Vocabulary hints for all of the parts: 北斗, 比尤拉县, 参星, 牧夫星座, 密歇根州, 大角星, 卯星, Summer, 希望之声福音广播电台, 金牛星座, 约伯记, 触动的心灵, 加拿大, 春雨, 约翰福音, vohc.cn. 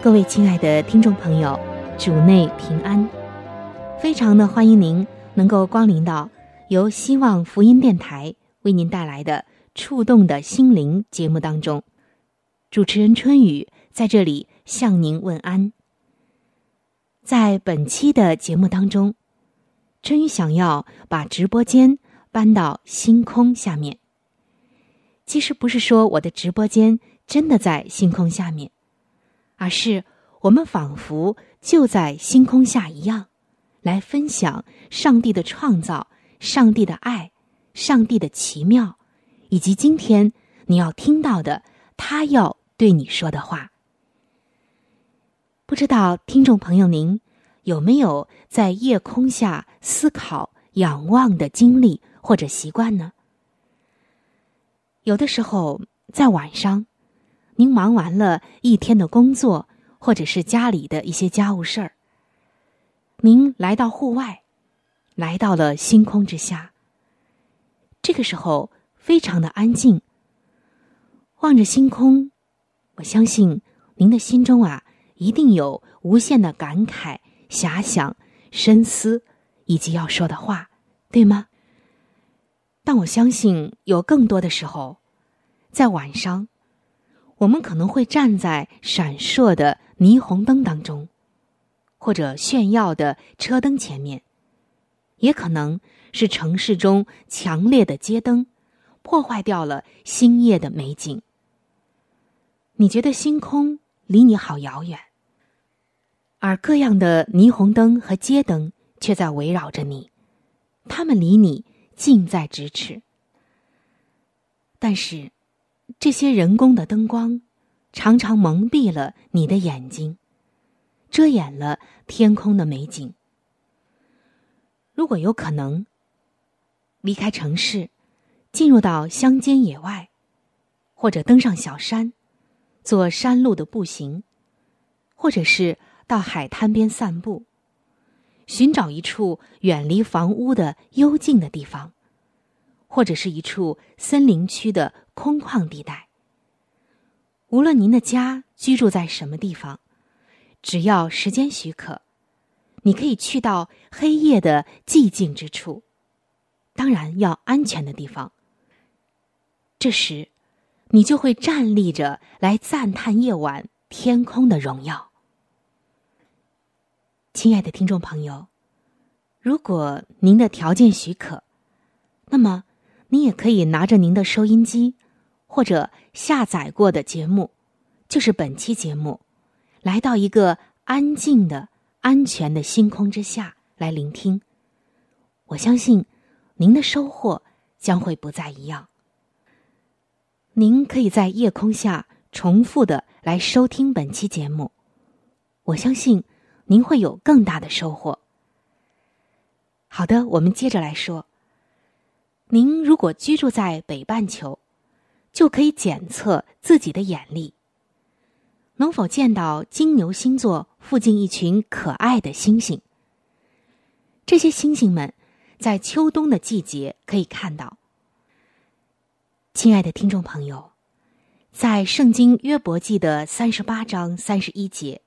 各位亲爱的听众朋友，主内平安，非常的欢迎您能够光临到由希望福音电台为您带来的触动的心灵节目当中，主持人春雨在这里向您问安。在本期的节目当中，春雨想要把直播间搬到星空下面。其实不是说我的直播间真的在星空下面，而是我们仿佛就在星空下一样，来分享上帝的创造、上帝的爱、上帝的奇妙，以及今天你要听到的他要对你说的话。不知道听众朋友您有没有在夜空下思考仰望的经历或者习惯呢？有的时候在晚上，您忙完了一天的工作或者是家里的一些家务事儿，您来到户外，来到了星空之下，这个时候非常的安静，望着星空，我相信您的心中一定有无限的感慨、遐想、深思，以及要说的话，对吗？但我相信有更多的时候，在晚上，我们可能会站在闪烁的霓虹灯当中，或者炫耀的车灯前面，也可能是城市中强烈的街灯破坏掉了星夜的美景。你觉得星空离你好遥远，而各样的霓虹灯和街灯却在围绕着你，它们离你近在咫尺。但是，这些人工的灯光常常蒙蔽了你的眼睛，遮掩了天空的美景。如果有可能，离开城市，进入到乡间野外，或者登上小山，做山路的步行，或者是到海滩边散步，寻找一处远离房屋的幽静的地方，或者是一处森林区的空旷地带。无论您的家居住在什么地方，只要时间许可，你可以去到黑夜的寂静之处，当然要安全的地方。这时你就会站立着来赞叹夜晚天空的荣耀。亲爱的听众朋友，如果您的条件许可，那么您也可以拿着您的收音机或者下载过的节目，就是本期节目，来到一个安静的安全的星空之下来聆听。我相信您的收获将会不再一样。您可以在夜空下重复的来收听本期节目，我相信您会有更大的收获。好的，我们接着来说，您如果居住在北半球，就可以检测自己的眼力，能否见到金牛星座附近一群可爱的星星。这些星星们在秋冬的季节可以看到。亲爱的听众朋友，在圣经约伯记的38章31节，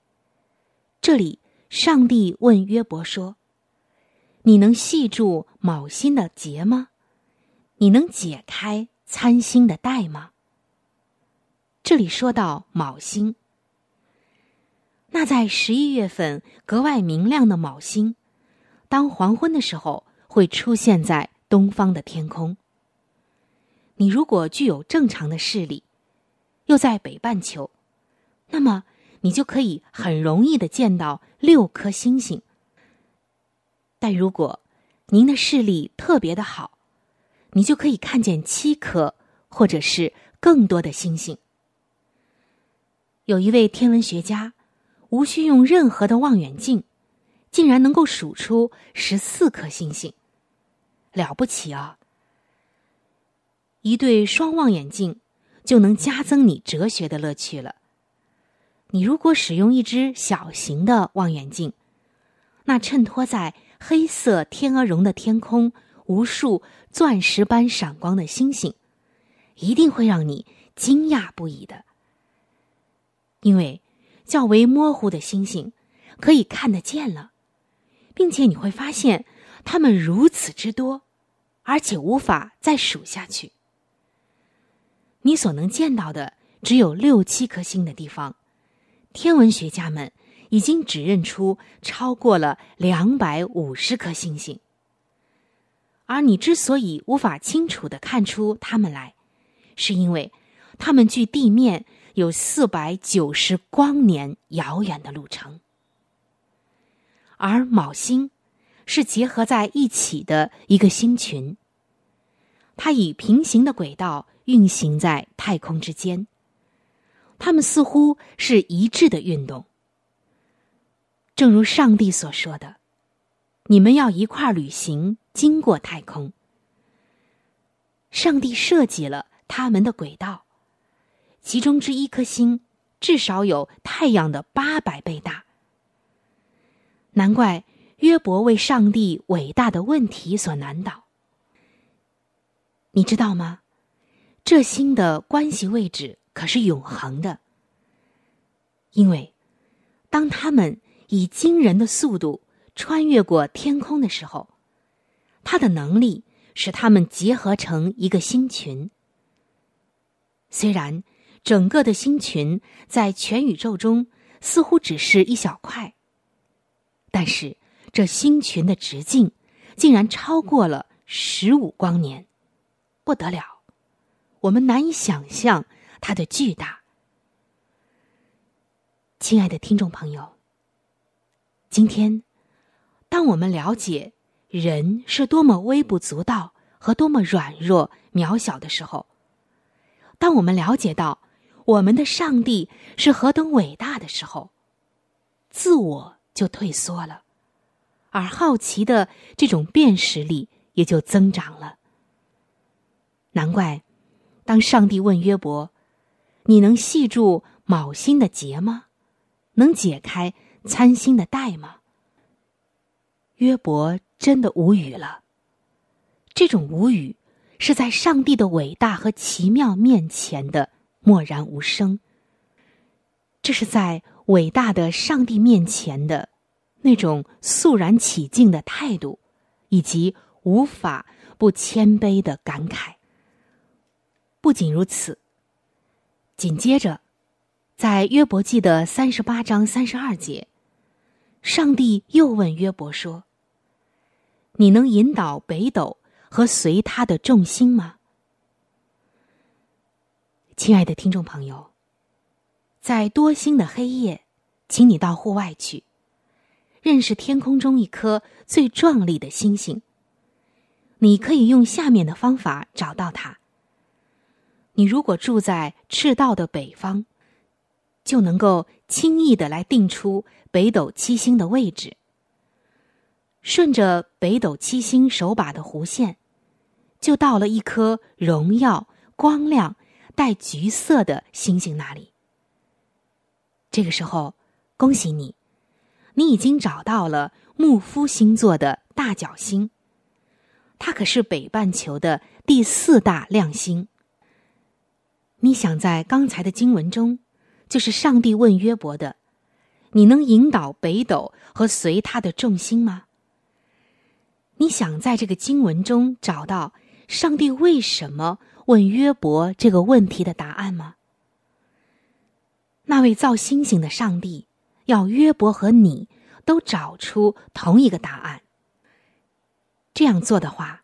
这里上帝问约伯说，你能系住卯星的结吗？你能解开参星的带吗？这里说到卯星，那在11月份格外明亮的卯星，当黄昏的时候会出现在东方的天空。你如果具有正常的视力，又在北半球，那么你就可以很容易地见到6颗星星。但如果您的视力特别的好，你就可以看见7颗或者是更多的星星。有一位天文学家，无需用任何的望远镜，竟然能够数出14颗星星，了不起啊！一对双望远镜就能加增你哲学的乐趣了。你如果使用一只小型的望远镜，那衬托在黑色天鹅绒的天空无数钻石般闪光的星星，一定会让你惊讶不已的。因为较为模糊的星星可以看得见了，并且你会发现它们如此之多，而且无法再数下去。你所能见到的只有6、7颗星的地方，天文学家们已经指认出超过了250颗星星。而你之所以无法清楚地看出它们来，是因为它们距地面有490光年遥远的路程。而卯星是结合在一起的一个星群，它以平行的轨道运行在太空之间，它们似乎是一致的运动。正如上帝所说的，你们要一块旅行，经过太空。上帝设计了他们的轨道，其中之一颗星至少有太阳的800倍大。难怪约伯为上帝伟大的问题所难倒。你知道吗？这星的关系位置可是永恒的，因为当他们以惊人的速度穿越过天空的时候，它的能力使它们结合成一个星群。虽然整个的星群在全宇宙中似乎只是一小块，但是这星群的直径竟然超过了15光年，不得了，我们难以想象它的巨大。亲爱的听众朋友，今天当我们了解人是多么微不足道和多么软弱渺小的时候，当我们了解到我们的上帝是何等伟大的时候，自我就退缩了，而好奇的这种辨识力也就增长了。难怪当上帝问约伯，你能系住卯星的结吗？能解开参星的带吗？约伯真的无语了。这种无语是在上帝的伟大和奇妙面前的默然无声，这是在伟大的上帝面前的那种肃然起敬的态度，以及无法不谦卑的感慨。不仅如此，紧接着在约伯记的38章32节，上帝又问约伯说，你能引导北斗和随他的众星吗？亲爱的听众朋友，在多星的黑夜，请你到户外去，认识天空中一颗最壮丽的星星。你可以用下面的方法找到它。你如果住在赤道的北方，就能够轻易地来定出北斗七星的位置。顺着北斗七星手把的弧线，就到了一颗荣耀、光亮、带橘色的星星那里。这个时候，恭喜你，你已经找到了牧夫星座的大角星，它可是北半球的第4大亮星。你想在刚才的经文中，就是上帝问约伯的，你能引导北斗和随他的众星吗？你想在这个经文中找到上帝为什么问约伯这个问题的答案吗？那位造星星的上帝要约伯和你都找出同一个答案。这样做的话，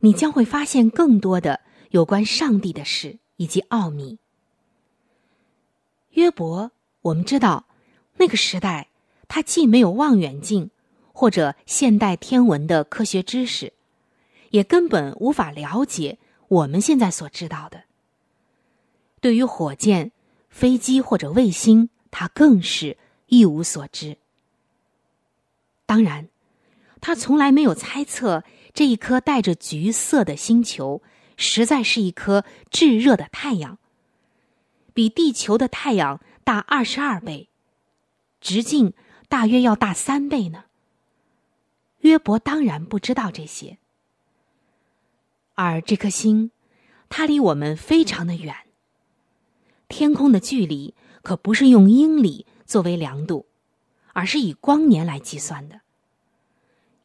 你将会发现更多的有关上帝的事以及奥秘。约伯，我们知道那个时代他既没有望远镜或者现代天文的科学知识，也根本无法了解我们现在所知道的。对于火箭、飞机或者卫星，他更是一无所知。当然，他从来没有猜测这一颗带着橘色的星球实在是一颗炙热的太阳，比地球的太阳大22倍，直径大约要大3倍呢。约伯当然不知道这些。而这颗星，它离我们非常的远，天空的距离可不是用英里作为量度，而是以光年来计算的。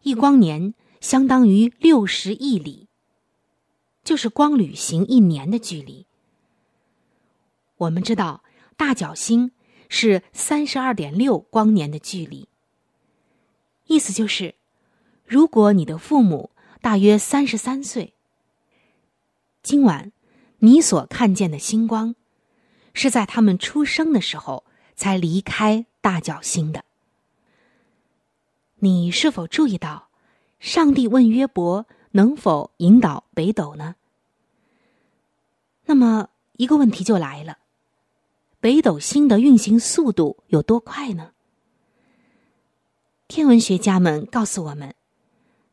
一光年相当于60亿里，就是光旅行一年的距离。我们知道大角星是 32.6 光年的距离，意思就是如果你的父母大约33岁，今晚你所看见的星光是在他们出生的时候才离开大角星的。你是否注意到上帝问约伯能否引导北斗呢？那么一个问题就来了，北斗星的运行速度有多快呢？天文学家们告诉我们，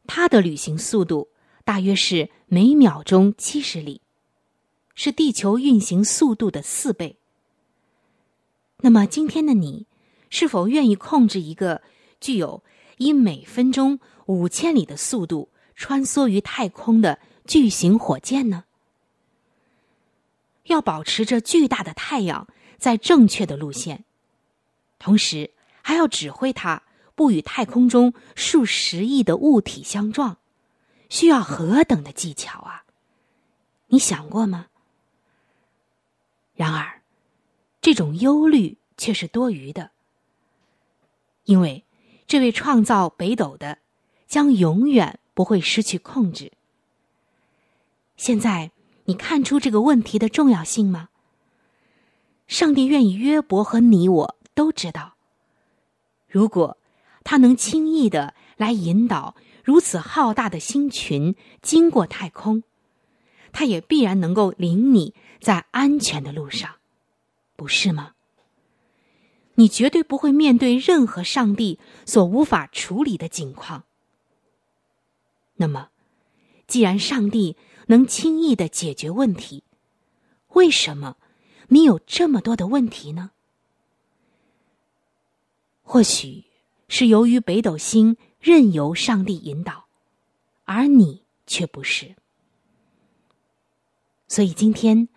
它的旅行速度大约是每秒钟70里，是地球运行速度的4倍。那么今天的你是否愿意控制一个具有以每分钟5000里的速度穿梭于太空的巨型火箭呢？要保持着巨大的太阳在正确的路线，同时还要指挥它不与太空中数十亿的物体相撞，需要何等的技巧啊！你想过吗？然而，这种忧虑却是多余的，因为这位创造北斗的将永远不会失去控制。现在你看出这个问题的重要性吗？上帝愿意约伯和你我都知道，如果他能轻易地来引导如此浩大的星群经过太空，他也必然能够领你在安全的路上，不是吗？你绝对不会面对任何上帝所无法处理的境况。那么，既然上帝能轻易地解决问题，为什么你有这么多的问题呢？或许是由于北斗星任由上帝引导，而你却不是。所以今天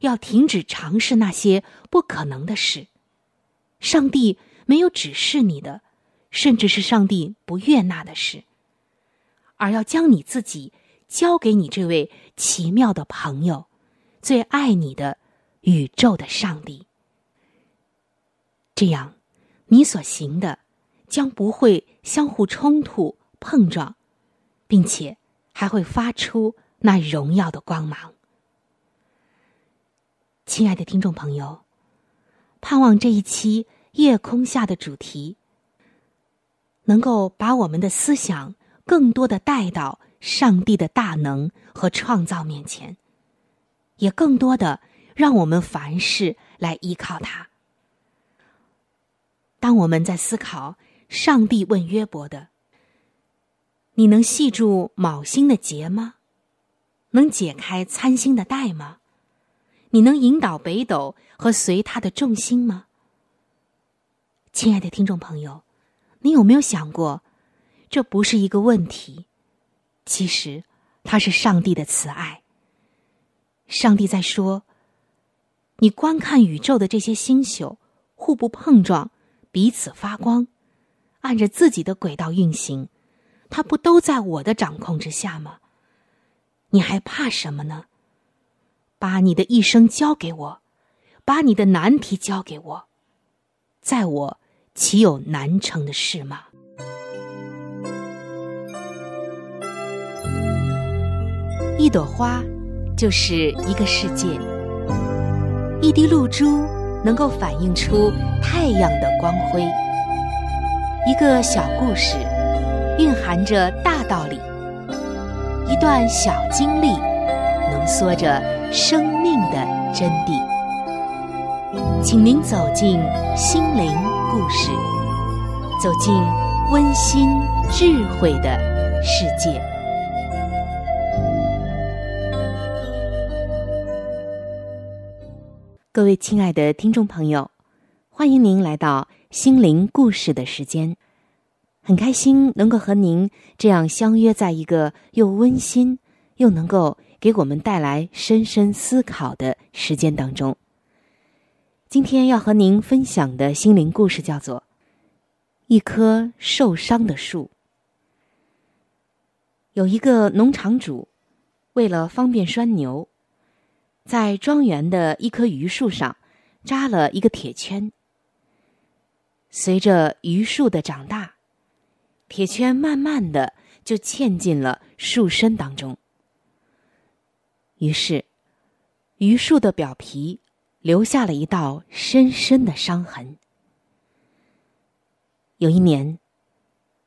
要停止尝试那些不可能的事，上帝没有指示你的，甚至是上帝不悦纳的事，而要将你自己交给你这位奇妙的朋友，最爱你的宇宙的上帝。这样，你所行的将不会相互冲突碰撞，并且还会发出那荣耀的光芒。亲爱的听众朋友，盼望这一期夜空下的主题能够把我们的思想更多地带到上帝的大能和创造面前，也更多的让我们凡事来依靠他。当我们在思考上帝问约伯的，你能系住卯星的结吗？能解开参星的带吗？你能引导北斗和随他的众星吗？亲爱的听众朋友，你有没有想过，这不是一个问题，其实它是上帝的慈爱。上帝在说，你观看宇宙的这些星宿互不碰撞，彼此发光，按着自己的轨道运行，它不都在我的掌控之下吗？你还怕什么呢？把你的一生交给我，把你的难题交给我，在我岂有难成的事吗？一朵花就是一个世界，一滴露珠能够反映出太阳的光辉，一个小故事蕴含着大道理，一段小经历浓缩着生命的真谛。请您走进心灵故事，走进温馨智慧的世界。各位亲爱的听众朋友，欢迎您来到心灵故事的时间，很开心能够和您这样相约在一个又温馨又能够给我们带来深深思考的时间当中。今天要和您分享的心灵故事叫做《一棵受伤的树》。有一个农场主，为了方便拴牛，在庄园的一棵榆树上扎了一个铁圈。随着榆树的长大，铁圈慢慢的就嵌进了树身当中，于是榆树的表皮留下了一道深深的伤痕。有一年，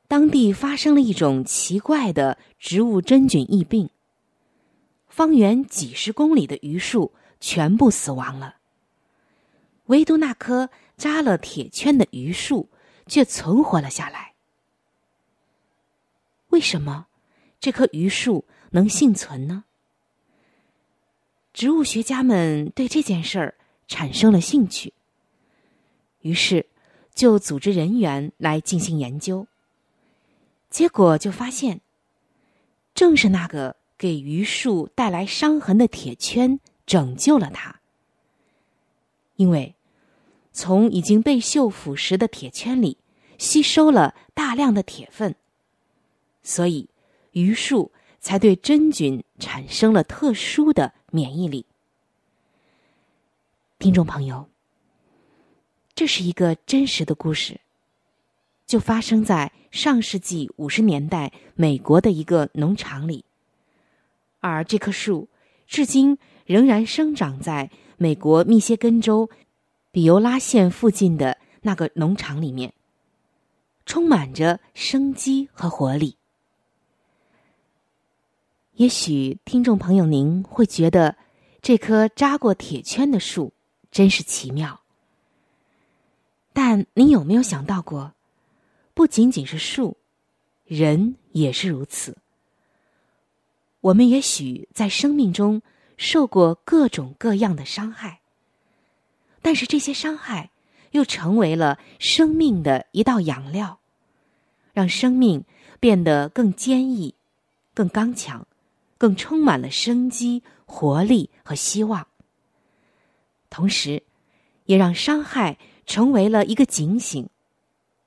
当地发生了一种奇怪的植物真菌疫病，方圆几十公里的榆树全部死亡了，唯独那棵扎了铁圈的榆树却存活了下来。为什么这棵榆树能幸存呢？植物学家们对这件事儿产生了兴趣，于是就组织人员来进行研究，结果就发现，正是那个给榆树带来伤痕的铁圈拯救了它。因为从已经被锈腐蚀的铁圈里吸收了大量的铁分，所以榆树才对真菌产生了特殊的免疫力。听众朋友，这是一个真实的故事，就发生在上世纪50年代美国的一个农场里，而这棵树至今仍然生长在美国密歇根州比尤拉县附近的那个农场里面，充满着生机和活力。也许听众朋友您会觉得这棵扎过铁圈的树真是奇妙，但您有没有想到过，不仅仅是树，人也是如此。我们也许在生命中受过各种各样的伤害，但是这些伤害又成为了生命的一道养料，让生命变得更坚毅、更刚强、更充满了生机、活力和希望。同时，也让伤害成为了一个警醒，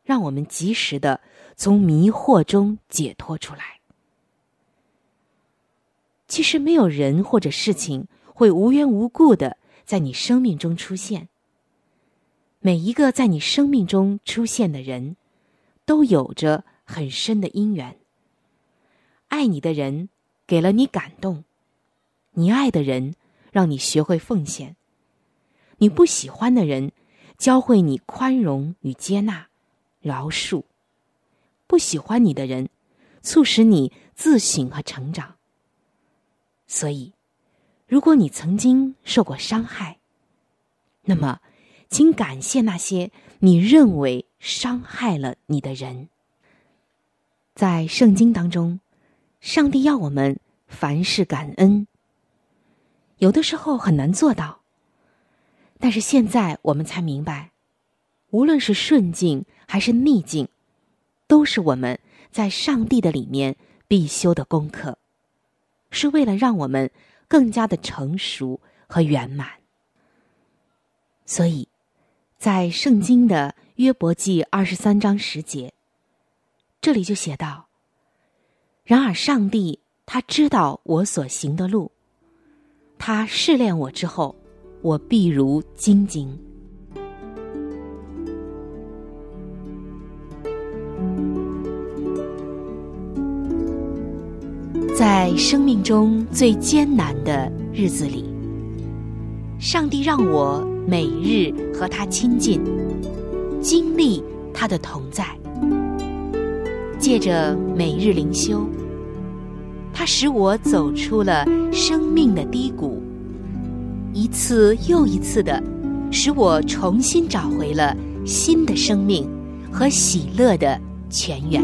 让我们及时的从迷惑中解脱出来。其实没有人或者事情会无缘无故的在你生命中出现，每一个在你生命中出现的人都有着很深的因缘。爱你的人给了你感动，你爱的人让你学会奉献，你不喜欢的人教会你宽容与接纳、饶恕，不喜欢你的人促使你自省和成长。所以如果你曾经受过伤害，那么请感谢那些你认为伤害了你的人。在圣经当中，上帝要我们凡事感恩，有的时候很难做到，但是现在我们才明白，无论是顺境还是逆境，都是我们在上帝的里面必修的功课，是为了让我们更加的成熟和圆满。所以在圣经的约伯记23章10节，这里就写道，然而上帝他知道我所行的路，他试炼我之后，我必如精金。在生命中最艰难的日子里，上帝让我每日和他亲近，经历他的同在。借着每日灵修，他使我走出了生命的低谷，一次又一次的使我重新找回了新的生命和喜乐的泉源。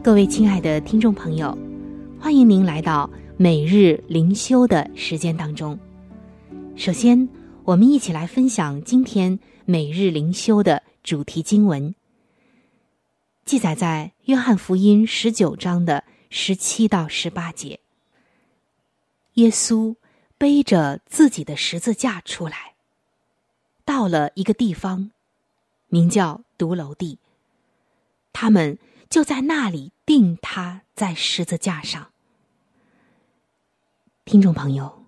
各位亲爱的听众朋友，欢迎您来到每日灵修的时间当中。首先，我们一起来分享今天每日灵修的主题经文，记载在约翰福音19章的17到18节。耶稣背着自己的十字架出来，到了一个地方，名叫独楼地，他们就在那里钉他在十字架上。听众朋友，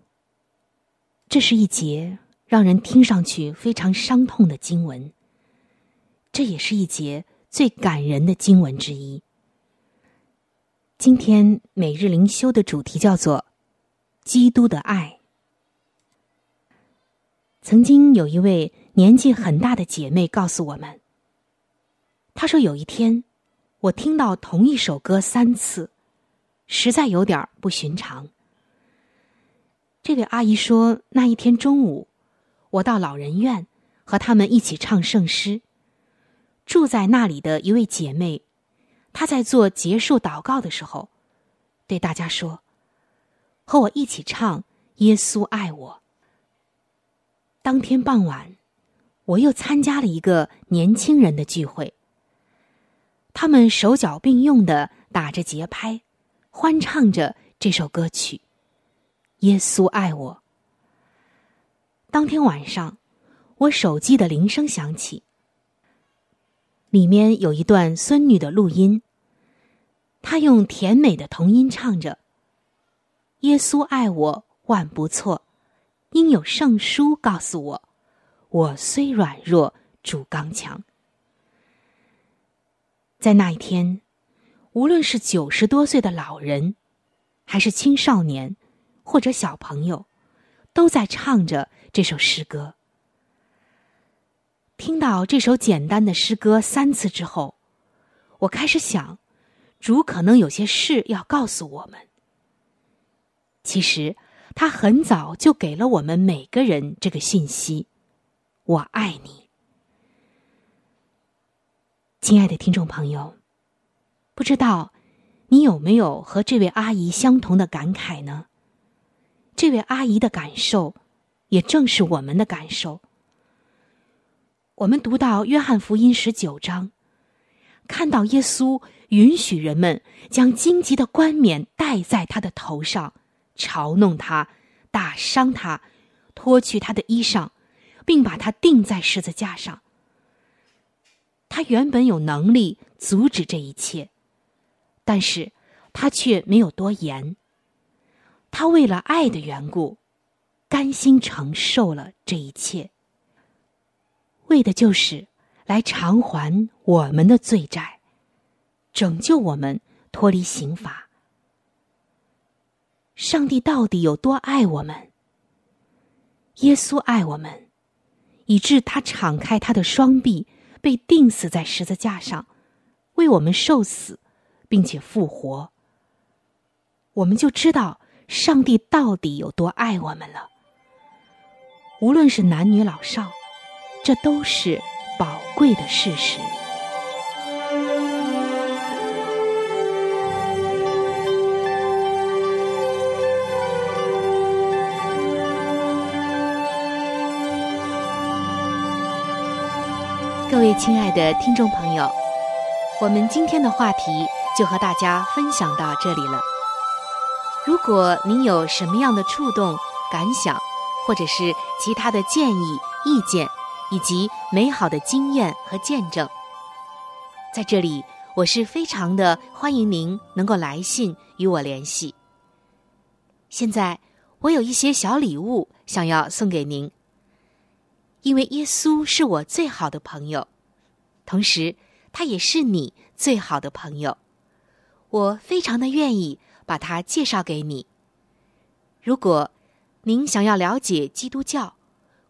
这是一节让人听上去非常伤痛的经文，这也是一节最感人的经文之一。今天每日灵修的主题叫做基督的爱。曾经有一位年纪很大的姐妹告诉我们，她说有一天我听到同一首歌3次，实在有点不寻常。这位阿姨说，那一天中午我到老人院和他们一起唱圣诗，住在那里的一位姐妹，她在做结束祷告的时候对大家说，和我一起唱《耶稣爱我》。当天傍晚，我又参加了一个年轻人的聚会，他们手脚并用地打着节拍，欢唱着这首歌曲《耶稣爱我》。当天晚上，我手机的铃声响起，里面有一段孙女的录音，她用甜美的童音唱着耶稣爱我万不错，因有圣书告诉我，我虽软弱主刚强。在那一天，无论是90多岁的老人，还是青少年或者小朋友，都在唱着这首诗歌。听到这首简单的诗歌3次之后，我开始想，主可能有些事要告诉我们。其实他很早就给了我们每个人这个讯息，我爱你。亲爱的听众朋友，不知道你有没有和这位阿姨相同的感慨呢？这位阿姨的感受也正是我们的感受。我们读到约翰福音19章，看到耶稣允许人们将荆棘的冠冕戴在他的头上，嘲弄他，打伤他，脱去他的衣裳，并把他钉在十字架上。他原本有能力阻止这一切，但是他却没有多言。他为了爱的缘故，甘心承受了这一切，为的就是来偿还我们的罪债，拯救我们脱离刑罚。上帝到底有多爱我们？耶稣爱我们，以致他敞开他的双臂，被钉死在十字架上，为我们受死，并且复活。我们就知道上帝到底有多爱我们了。无论是男女老少，这都是宝贵的事实。各位亲爱的听众朋友，我们今天的话题就和大家分享到这里了。如果您有什么样的触动、感想，或者是其他的建议、意见，以及美好的经验和见证，在这里我是非常的欢迎您能够来信与我联系。现在我有一些小礼物想要送给您，因为耶稣是我最好的朋友，同时他也是你最好的朋友，我非常的愿意把他介绍给你。如果您想要了解基督教，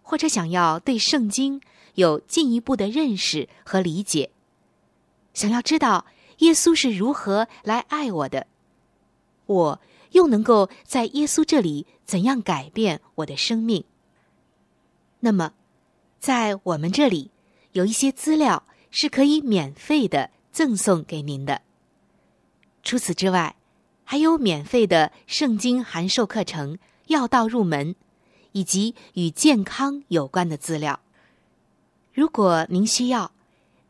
或者想要对圣经有进一步的认识和理解，想要知道耶稣是如何来爱我的，我又能够在耶稣这里怎样改变我的生命？那么，在我们这里有一些资料是可以免费的赠送给您的。除此之外，还有免费的圣经函授课程《要道入门》，以及与健康有关的资料。如果您需要，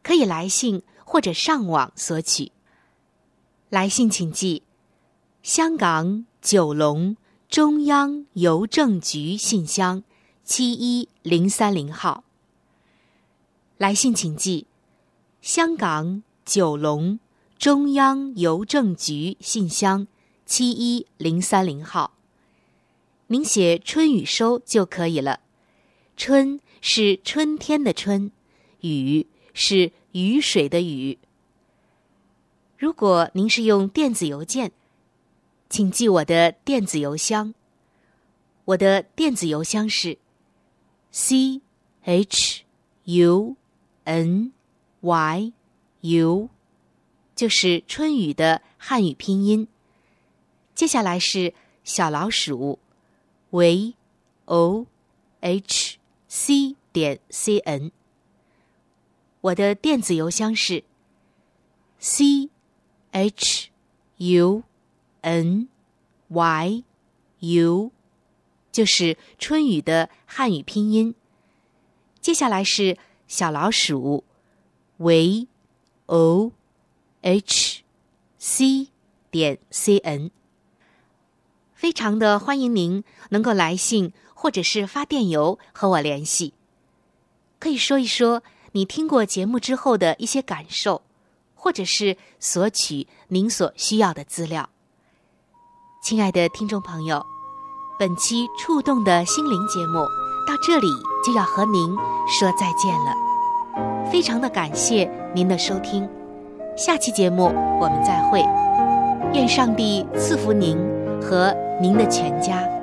可以来信或者上网索取。来信请寄香港九龙中央邮政局信箱71030号。来信请寄香港九龙中央邮政局信箱71030号。您写春雨收就可以了。春是春天的春，雨是雨水的雨。如果您是用电子邮件，请记我的电子邮箱。我的电子邮箱是 chunyu， 就是春雨的汉语拼音。接下来是小老鼠 vohc.cn。 我的电子邮箱是 chunyu， 就是春雨的汉语拼音。接下来是小老鼠 vohc.cn。 非常的欢迎您能够来信或者是发电邮和我联系，可以说一说你听过节目之后的一些感受，或者是索取您所需要的资料。亲爱的听众朋友，本期触动的心灵节目到这里就要和您说再见了，非常的感谢您的收听，下期节目我们再会，愿上帝赐福您和您的全家。